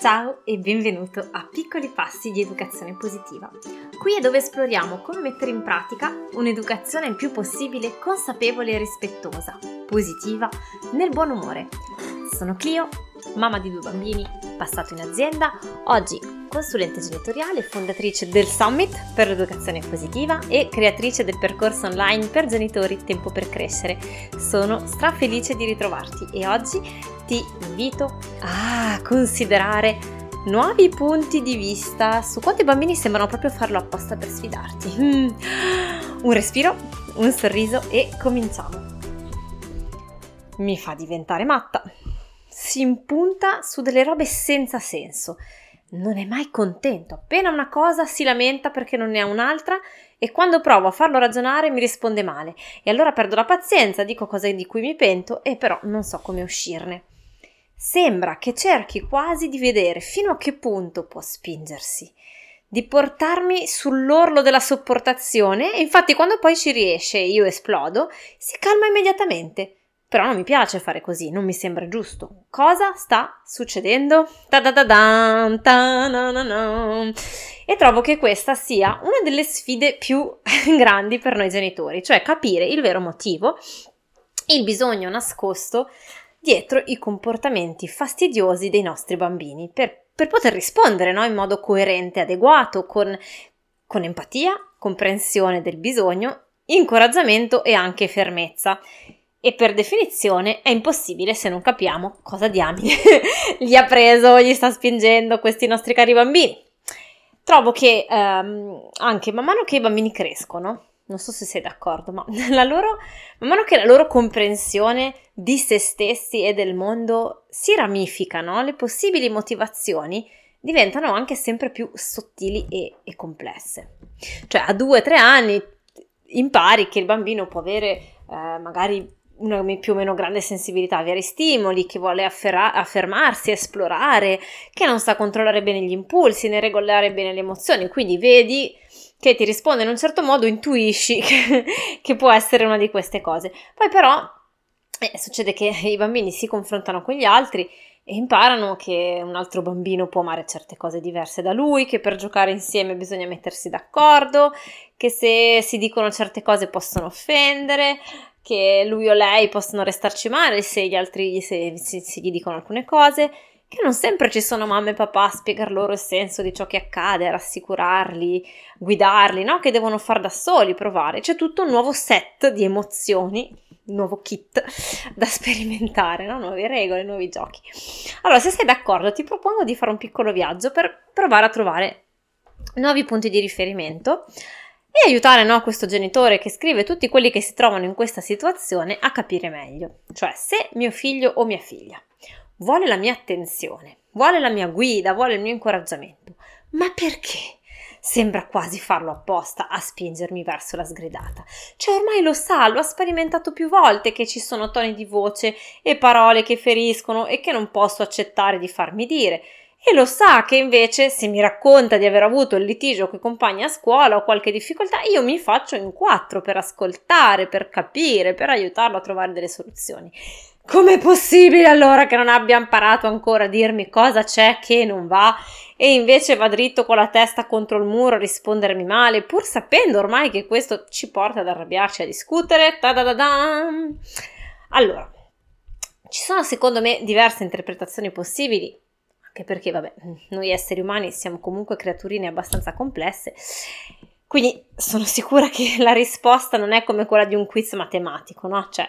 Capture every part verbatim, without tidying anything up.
Ciao e benvenuto a Piccoli Passi di Educazione Positiva. Qui è dove esploriamo come mettere in pratica un'educazione il più possibile consapevole e rispettosa, positiva, nel buon umore. Sono Clio, mamma di due bambini, passato in azienda, oggi consulente genitoriale, fondatrice del Summit per l'educazione positiva e creatrice del percorso online per genitori Tempo per crescere. Sono strafelice di ritrovarti e oggi ti invito a considerare nuovi punti di vista su quanti bambini sembrano proprio farlo apposta per sfidarti. Mm. Un respiro, un sorriso e cominciamo. Mi fa diventare matta. Si impunta su delle robe senza senso. Non è mai contento, appena una cosa si lamenta perché non ne ha un'altra e quando provo a farlo ragionare mi risponde male e allora perdo la pazienza, dico cose di cui mi pento e però non so come uscirne. Sembra che cerchi quasi di vedere fino a che punto può spingersi, di portarmi sull'orlo della sopportazione e infatti quando poi ci riesce e io esplodo si calma immediatamente. Però non mi piace fare così, non mi sembra giusto. Cosa sta succedendo? Ta-da-da-dan, ta-na-na-na. E trovo che questa sia una delle sfide più grandi per noi genitori, cioè capire il vero motivo, il bisogno nascosto dietro i comportamenti fastidiosi dei nostri bambini, per, per poter rispondere, no? In modo coerente, adeguato, con, con empatia, comprensione del bisogno, incoraggiamento e anche fermezza. E per definizione è impossibile se non capiamo cosa diamine gli ha preso, gli sta spingendo questi nostri cari bambini. Trovo che ehm, anche man mano che i bambini crescono, non so se sei d'accordo, ma la loro, man mano che la loro comprensione di se stessi e del mondo si ramifica, no? Le possibili motivazioni diventano anche sempre più sottili e, e complesse. Cioè a due o tre anni impari che il bambino può avere eh, magari una più o meno grande sensibilità, avere stimoli, che vuole afferra- affermarsi, esplorare, che non sa controllare bene gli impulsi, né regolare bene le emozioni, quindi vedi che ti risponde in un certo modo, intuisci che, che può essere una di queste cose. Poi però eh, succede che i bambini si confrontano con gli altri e imparano che un altro bambino può amare certe cose diverse da lui, che per giocare insieme bisogna mettersi d'accordo, che se si dicono certe cose possono offendere, che lui o lei possono restarci male se gli altri se, se, se gli dicono alcune cose, che non sempre ci sono mamma e papà a spiegar loro il senso di ciò che accade, a rassicurarli, guidarli, no? Che devono far da soli, provare. C'è tutto un nuovo set di emozioni, un nuovo kit da sperimentare, no? Nuove regole, nuovi giochi. Allora, se sei d'accordo, ti propongo di fare un piccolo viaggio per provare a trovare nuovi punti di riferimento e aiutare, no, questo genitore che scrive, tutti quelli che si trovano in questa situazione, a capire meglio. Cioè, se mio figlio o mia figlia vuole la mia attenzione, vuole la mia guida, vuole il mio incoraggiamento, ma perché sembra quasi farlo apposta a spingermi verso la sgridata? Cioè, ormai lo sa, lo ha sperimentato più volte che ci sono toni di voce e parole che feriscono e che non posso accettare di farmi dire. E lo sa che invece se mi racconta di aver avuto il litigio con i compagni a scuola o qualche difficoltà, io mi faccio in quattro per ascoltare, per capire, per aiutarlo a trovare delle soluzioni. Com'è possibile allora che non abbia imparato ancora a dirmi cosa c'è che non va e invece va dritto con la testa contro il muro a rispondermi male, pur sapendo ormai che questo ci porta ad arrabbiarci, a discutere? Ta-da-da-dam. Allora, ci sono secondo me diverse interpretazioni possibili, anche perché, vabbè, noi esseri umani siamo comunque creaturine abbastanza complesse, quindi sono sicura che la risposta non è come quella di un quiz matematico, no? Cioè,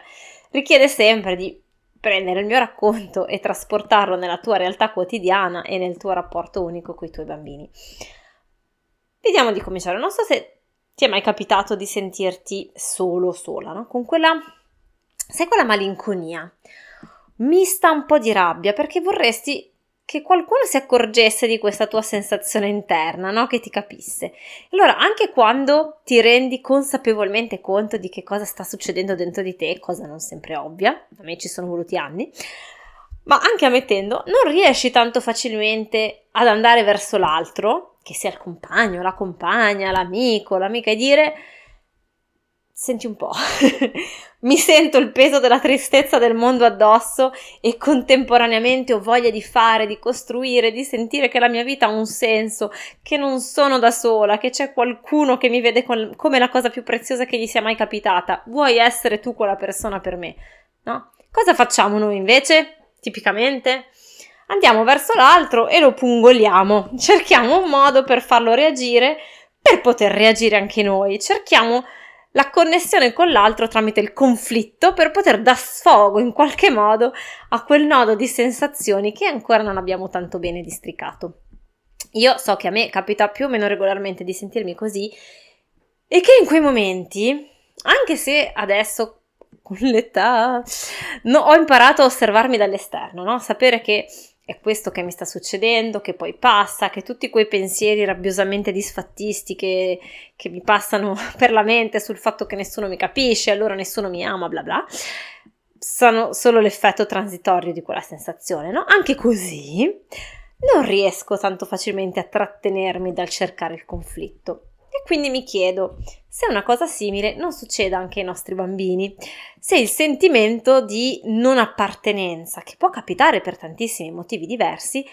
richiede sempre di prendere il mio racconto e trasportarlo nella tua realtà quotidiana e nel tuo rapporto unico con i tuoi bambini. Vediamo di cominciare. Non so se ti è mai capitato di sentirti solo, sola, no? Con quella, sai, quella malinconia mista un po' di rabbia, perché vorresti che qualcuno si accorgesse di questa tua sensazione interna, no? Che ti capisse. Allora, anche quando ti rendi consapevolmente conto di che cosa sta succedendo dentro di te, cosa non sempre ovvia, a me ci sono voluti anni, ma anche ammettendo, non riesci tanto facilmente ad andare verso l'altro, che sia il compagno, la compagna, l'amico, l'amica, e dire: senti un po', mi sento il peso della tristezza del mondo addosso e contemporaneamente ho voglia di fare, di costruire, di sentire che la mia vita ha un senso, che non sono da sola, che c'è qualcuno che mi vede con, come la cosa più preziosa che gli sia mai capitata. Vuoi essere tu quella persona per me, no? Cosa facciamo noi invece, tipicamente? Andiamo verso l'altro e lo pungoliamo, cerchiamo un modo per farlo reagire, per poter reagire anche noi, cerchiamo la connessione con l'altro tramite il conflitto per poter dar sfogo in qualche modo a quel nodo di sensazioni che ancora non abbiamo tanto bene districato. Io so che a me capita più o meno regolarmente di sentirmi così e che in quei momenti, anche se adesso con l'età no, ho imparato a osservarmi dall'esterno, no? Sapere che è questo che mi sta succedendo, che poi passa, che tutti quei pensieri rabbiosamente disfattisti che, che mi passano per la mente sul fatto che nessuno mi capisce, allora nessuno mi ama, bla bla, sono solo l'effetto transitorio di quella sensazione, no? Anche così non riesco tanto facilmente a trattenermi dal cercare il conflitto. E quindi mi chiedo se una cosa simile non succeda anche ai nostri bambini, se il sentimento di non appartenenza, che può capitare per tantissimi motivi diversi,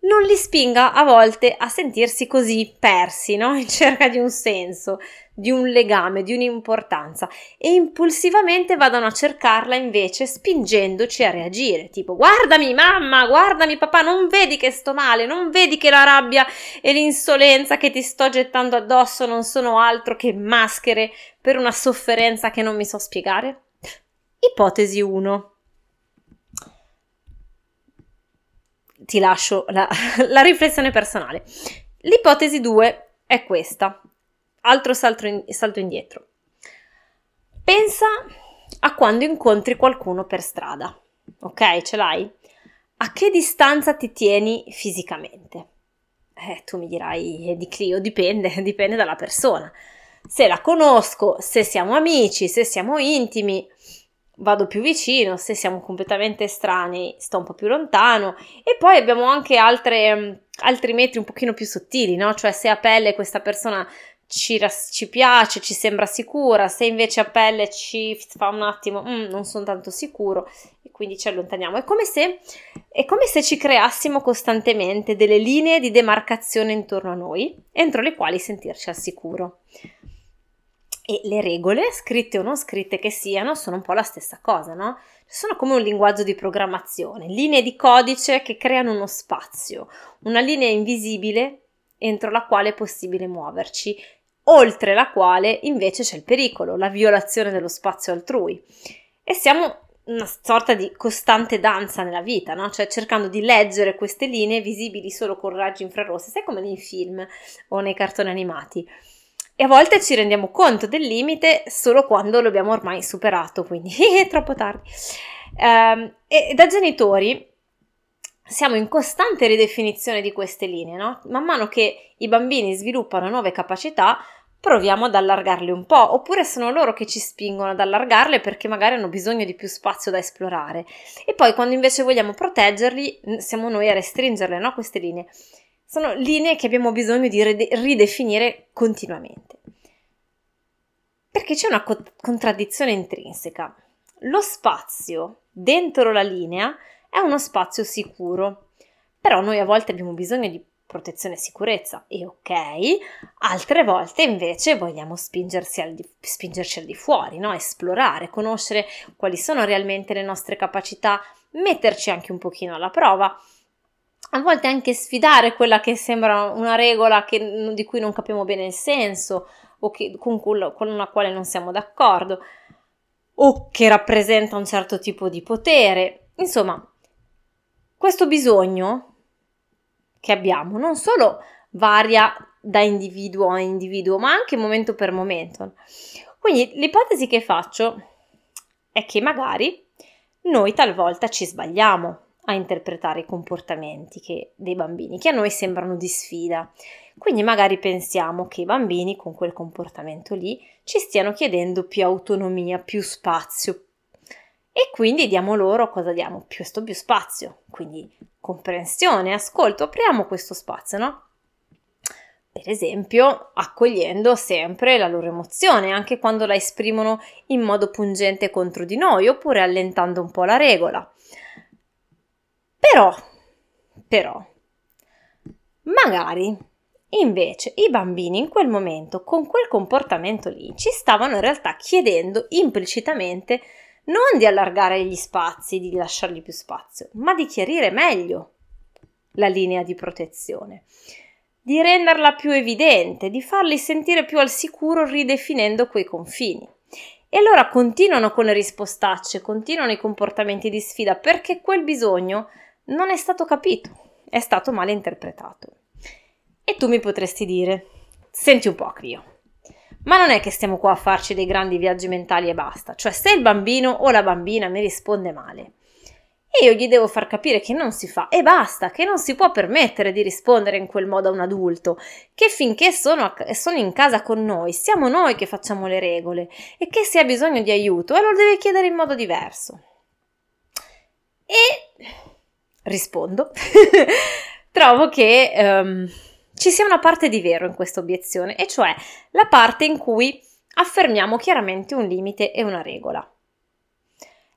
non li spinga a volte a sentirsi così persi, no? In cerca di un senso, di un legame, di un'importanza, e impulsivamente vadano a cercarla invece spingendoci a reagire, tipo guardami mamma, guardami papà, non vedi che sto male, non vedi che la rabbia e l'insolenza che ti sto gettando addosso non sono altro che maschere per una sofferenza che non mi so spiegare? Ipotesi uno. Ti lascio la, la riflessione personale. L'ipotesi due è questa, altro salto, in, salto indietro. Pensa a quando incontri qualcuno per strada, ok? Ce l'hai? A che distanza ti tieni fisicamente? Eh, tu mi dirai, di Clio, dipende, dipende dalla persona. Se la conosco, se siamo amici, se siamo intimi, vado più vicino, se siamo completamente estranei sto un po' più lontano, e poi abbiamo anche altre, altri metri un pochino più sottili, no? Cioè se a pelle questa persona ci, ci piace, ci sembra sicura, se invece a pelle ci fa un attimo, mm, non sono tanto sicuro, e quindi ci allontaniamo. È come se, è come se ci creassimo costantemente delle linee di demarcazione intorno a noi, entro le quali sentirci al sicuro. E le regole, scritte o non scritte che siano, sono un po' la stessa cosa, no? Sono come un linguaggio di programmazione, linee di codice che creano uno spazio, una linea invisibile entro la quale è possibile muoverci, oltre la quale invece c'è il pericolo, la violazione dello spazio altrui. E siamo una sorta di costante danza nella vita, no? Cioè cercando di leggere queste linee visibili solo con raggi infrarossi, sai, come nei film o nei cartoni animati. E a volte ci rendiamo conto del limite solo quando lo abbiamo ormai superato, quindi è troppo tardi. Um, e da genitori siamo in costante ridefinizione di queste linee, no? Man mano che i bambini sviluppano nuove capacità, proviamo ad allargarle un po', oppure sono loro che ci spingono ad allargarle perché magari hanno bisogno di più spazio da esplorare. E poi quando invece vogliamo proteggerli, siamo noi a restringerle, no? Queste linee. Sono linee che abbiamo bisogno di ridefinire continuamente, perché c'è una co- contraddizione intrinseca. Lo spazio dentro la linea è uno spazio sicuro, però noi a volte abbiamo bisogno di protezione e sicurezza, e ok, altre volte invece vogliamo spingersi al di, spingerci al di fuori, no? Esplorare, conoscere quali sono realmente le nostre capacità, metterci anche un pochino alla prova, a volte anche sfidare quella che sembra una regola che, di cui non capiamo bene il senso, o che, con, con la quale non siamo d'accordo, o che rappresenta un certo tipo di potere. Insomma, questo bisogno che abbiamo non solo varia da individuo a individuo, ma anche momento per momento. Quindi l'ipotesi che faccio è che magari noi talvolta ci sbagliamo a interpretare i comportamenti che, dei bambini, che a noi sembrano di sfida. Quindi magari pensiamo che i bambini con quel comportamento lì ci stiano chiedendo più autonomia, più spazio, e quindi diamo loro, cosa diamo? Più, sto più spazio, quindi comprensione, ascolto, apriamo questo spazio, no? Per esempio, accogliendo sempre la loro emozione, anche quando la esprimono in modo pungente contro di noi, oppure allentando un po' la regola. Però, però, magari, invece, i bambini in quel momento, con quel comportamento lì, ci stavano in realtà chiedendo implicitamente non di allargare gli spazi, di lasciargli più spazio, ma di chiarire meglio la linea di protezione, di renderla più evidente, di farli sentire più al sicuro ridefinendo quei confini. E allora continuano con le rispostacce, continuano i comportamenti di sfida perché quel bisogno non è stato capito, è stato male interpretato. E tu mi potresti dire, senti un po' Clio, ma non è che stiamo qua a farci dei grandi viaggi mentali e basta, cioè se il bambino o la bambina mi risponde male, io gli devo far capire che non si fa e basta, che non si può permettere di rispondere in quel modo a un adulto, che finché sono, sono in casa con noi, siamo noi che facciamo le regole e che se ha bisogno di aiuto lo deve chiedere in modo diverso. E rispondo, trovo che um, ci sia una parte di vero in questa obiezione, e cioè la parte in cui affermiamo chiaramente un limite e una regola.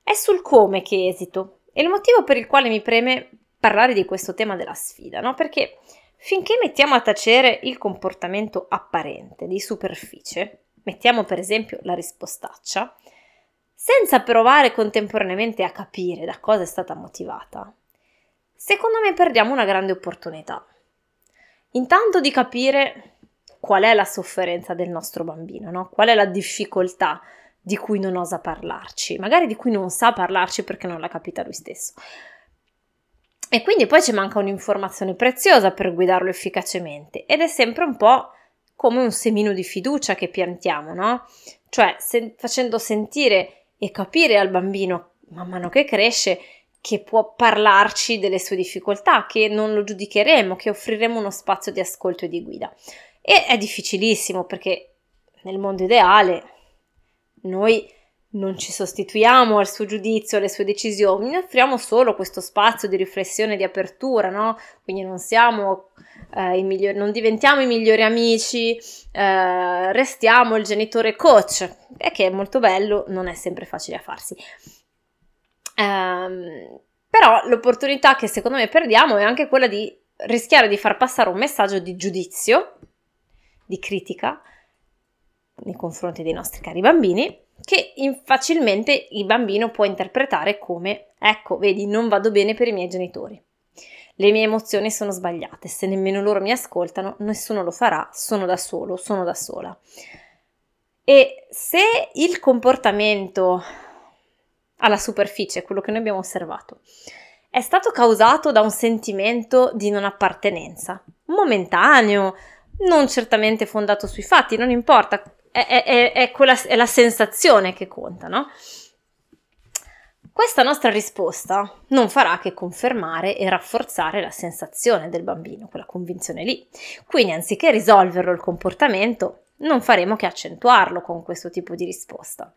È sul come che esito. È il motivo per il quale mi preme parlare di questo tema della sfida, no? Perché finché mettiamo a tacere il comportamento apparente, di superficie, mettiamo per esempio la rispostaccia, senza provare contemporaneamente a capire da cosa è stata motivata, secondo me perdiamo una grande opportunità. Intanto di capire qual è la sofferenza del nostro bambino, no? Qual è la difficoltà di cui non osa parlarci, magari di cui non sa parlarci perché non l'ha capita lui stesso. E quindi poi ci manca un'informazione preziosa per guidarlo efficacemente, ed è sempre un po' come un semino di fiducia che piantiamo, no? Cioè se, facendo sentire e capire al bambino man mano che cresce che può parlarci delle sue difficoltà, che non lo giudicheremo, che offriremo uno spazio di ascolto e di guida. E è difficilissimo perché nel mondo ideale noi non ci sostituiamo al suo giudizio, alle sue decisioni, ne offriamo solo questo spazio di riflessione, di apertura, no? Quindi non siamo eh, i migliori, non diventiamo i migliori amici, eh, restiamo il genitore coach, e che è molto bello, non è sempre facile a farsi. Ehm, però l'opportunità che secondo me perdiamo è anche quella di rischiare di far passare un messaggio di giudizio, di critica, nei confronti dei nostri cari bambini, che facilmente il bambino può interpretare come ecco, vedi, non vado bene per i miei genitori, le mie emozioni sono sbagliate, se nemmeno loro mi ascoltano nessuno lo farà, sono da solo, sono da sola. E se il comportamento alla superficie, quello che noi abbiamo osservato, è stato causato da un sentimento di non appartenenza, momentaneo, non certamente fondato sui fatti, non importa, È, è, è, quella, è la sensazione che conta, no? Questa nostra risposta non farà che confermare e rafforzare la sensazione del bambino, quella convinzione lì. Quindi anziché risolverlo il comportamento, non faremo che accentuarlo con questo tipo di risposta.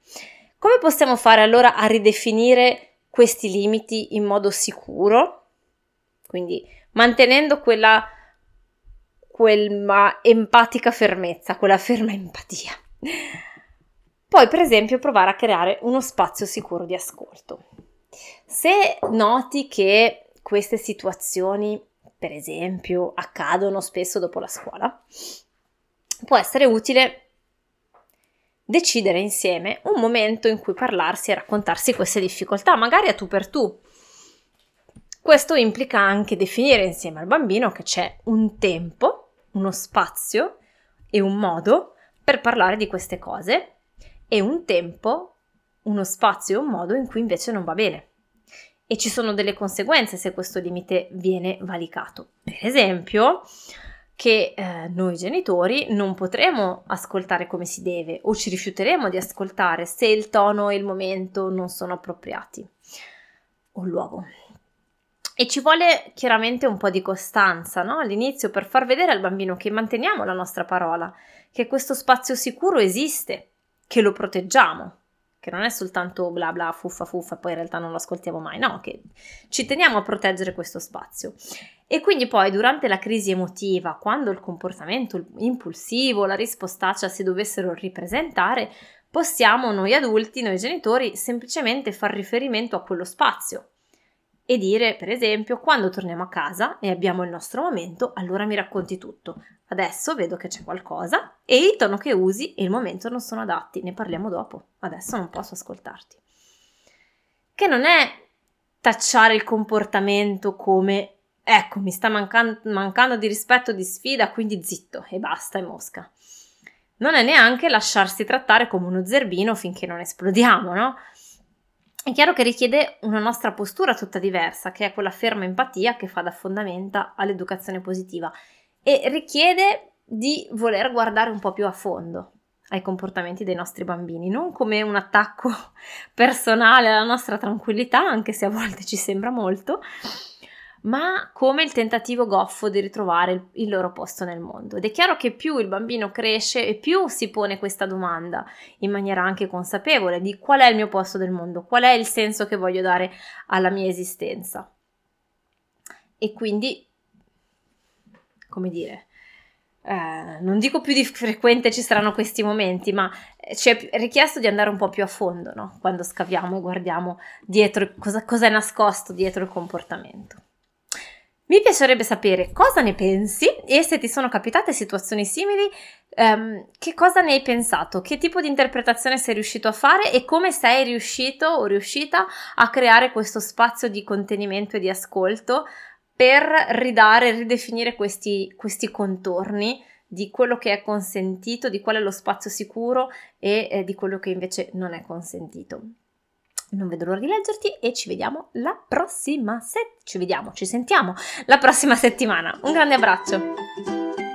Come possiamo fare allora a ridefinire questi limiti in modo sicuro? Quindi mantenendo quella quella empatica fermezza, quella ferma empatia. Poi, per esempio, provare a creare uno spazio sicuro di ascolto. Se noti che queste situazioni, per esempio, accadono spesso dopo la scuola, può essere utile decidere insieme un momento in cui parlarsi e raccontarsi queste difficoltà, magari a tu per tu. Questo implica anche definire insieme al bambino che c'è un tempo, uno spazio e un modo per parlare di queste cose e un tempo, uno spazio e un modo in cui invece non va bene e ci sono delle conseguenze se questo limite viene valicato. Per esempio che eh, noi genitori non potremo ascoltare come si deve o ci rifiuteremo di ascoltare se il tono e il momento non sono appropriati o luogo. E ci vuole chiaramente un po' di costanza, no? All'inizio per far vedere al bambino che manteniamo la nostra parola, che questo spazio sicuro esiste, che lo proteggiamo, che non è soltanto bla bla fuffa fuffa, poi in realtà non lo ascoltiamo mai, no, che ci teniamo a proteggere questo spazio. E quindi poi durante la crisi emotiva, quando il comportamento impulsivo, la rispostaccia si dovessero ripresentare, possiamo noi adulti, noi genitori, semplicemente far riferimento a quello spazio e dire, per esempio, quando torniamo a casa e abbiamo il nostro momento, allora mi racconti tutto. Adesso vedo che c'è qualcosa e il tono che usi e il momento non sono adatti, ne parliamo dopo, adesso non posso ascoltarti. Che non è tacciare il comportamento come, ecco, mi sta mancando, mancando di rispetto, di sfida, quindi zitto e basta e mosca. Non è neanche lasciarsi trattare come uno zerbino finché non esplodiamo, no? È chiaro che richiede una nostra postura tutta diversa, che è quella ferma empatia che fa da fondamenta all'educazione positiva, e richiede di voler guardare un po' più a fondo ai comportamenti dei nostri bambini, non come un attacco personale alla nostra tranquillità, anche se a volte ci sembra molto, ma come il tentativo goffo di ritrovare il loro posto nel mondo. Ed è chiaro che più il bambino cresce e più si pone questa domanda in maniera anche consapevole di qual è il mio posto nel mondo, qual è il senso che voglio dare alla mia esistenza. E quindi, come dire, eh, non dico più di frequente ci saranno questi momenti, ma ci è richiesto di andare un po' più a fondo, no? Quando scaviamo e guardiamo dietro cosa, cosa è nascosto dietro il comportamento. Mi piacerebbe sapere cosa ne pensi e se ti sono capitate situazioni simili, ehm, che cosa ne hai pensato, che tipo di interpretazione sei riuscito a fare e come sei riuscito o riuscita a creare questo spazio di contenimento e di ascolto per ridare, ridefinire questi, questi contorni di quello che è consentito, di qual è lo spazio sicuro e eh, di quello che invece non è consentito. Non vedo l'ora di leggerti e ci vediamo la prossima settimana. Ci vediamo, ci sentiamo la prossima settimana. Un grande abbraccio!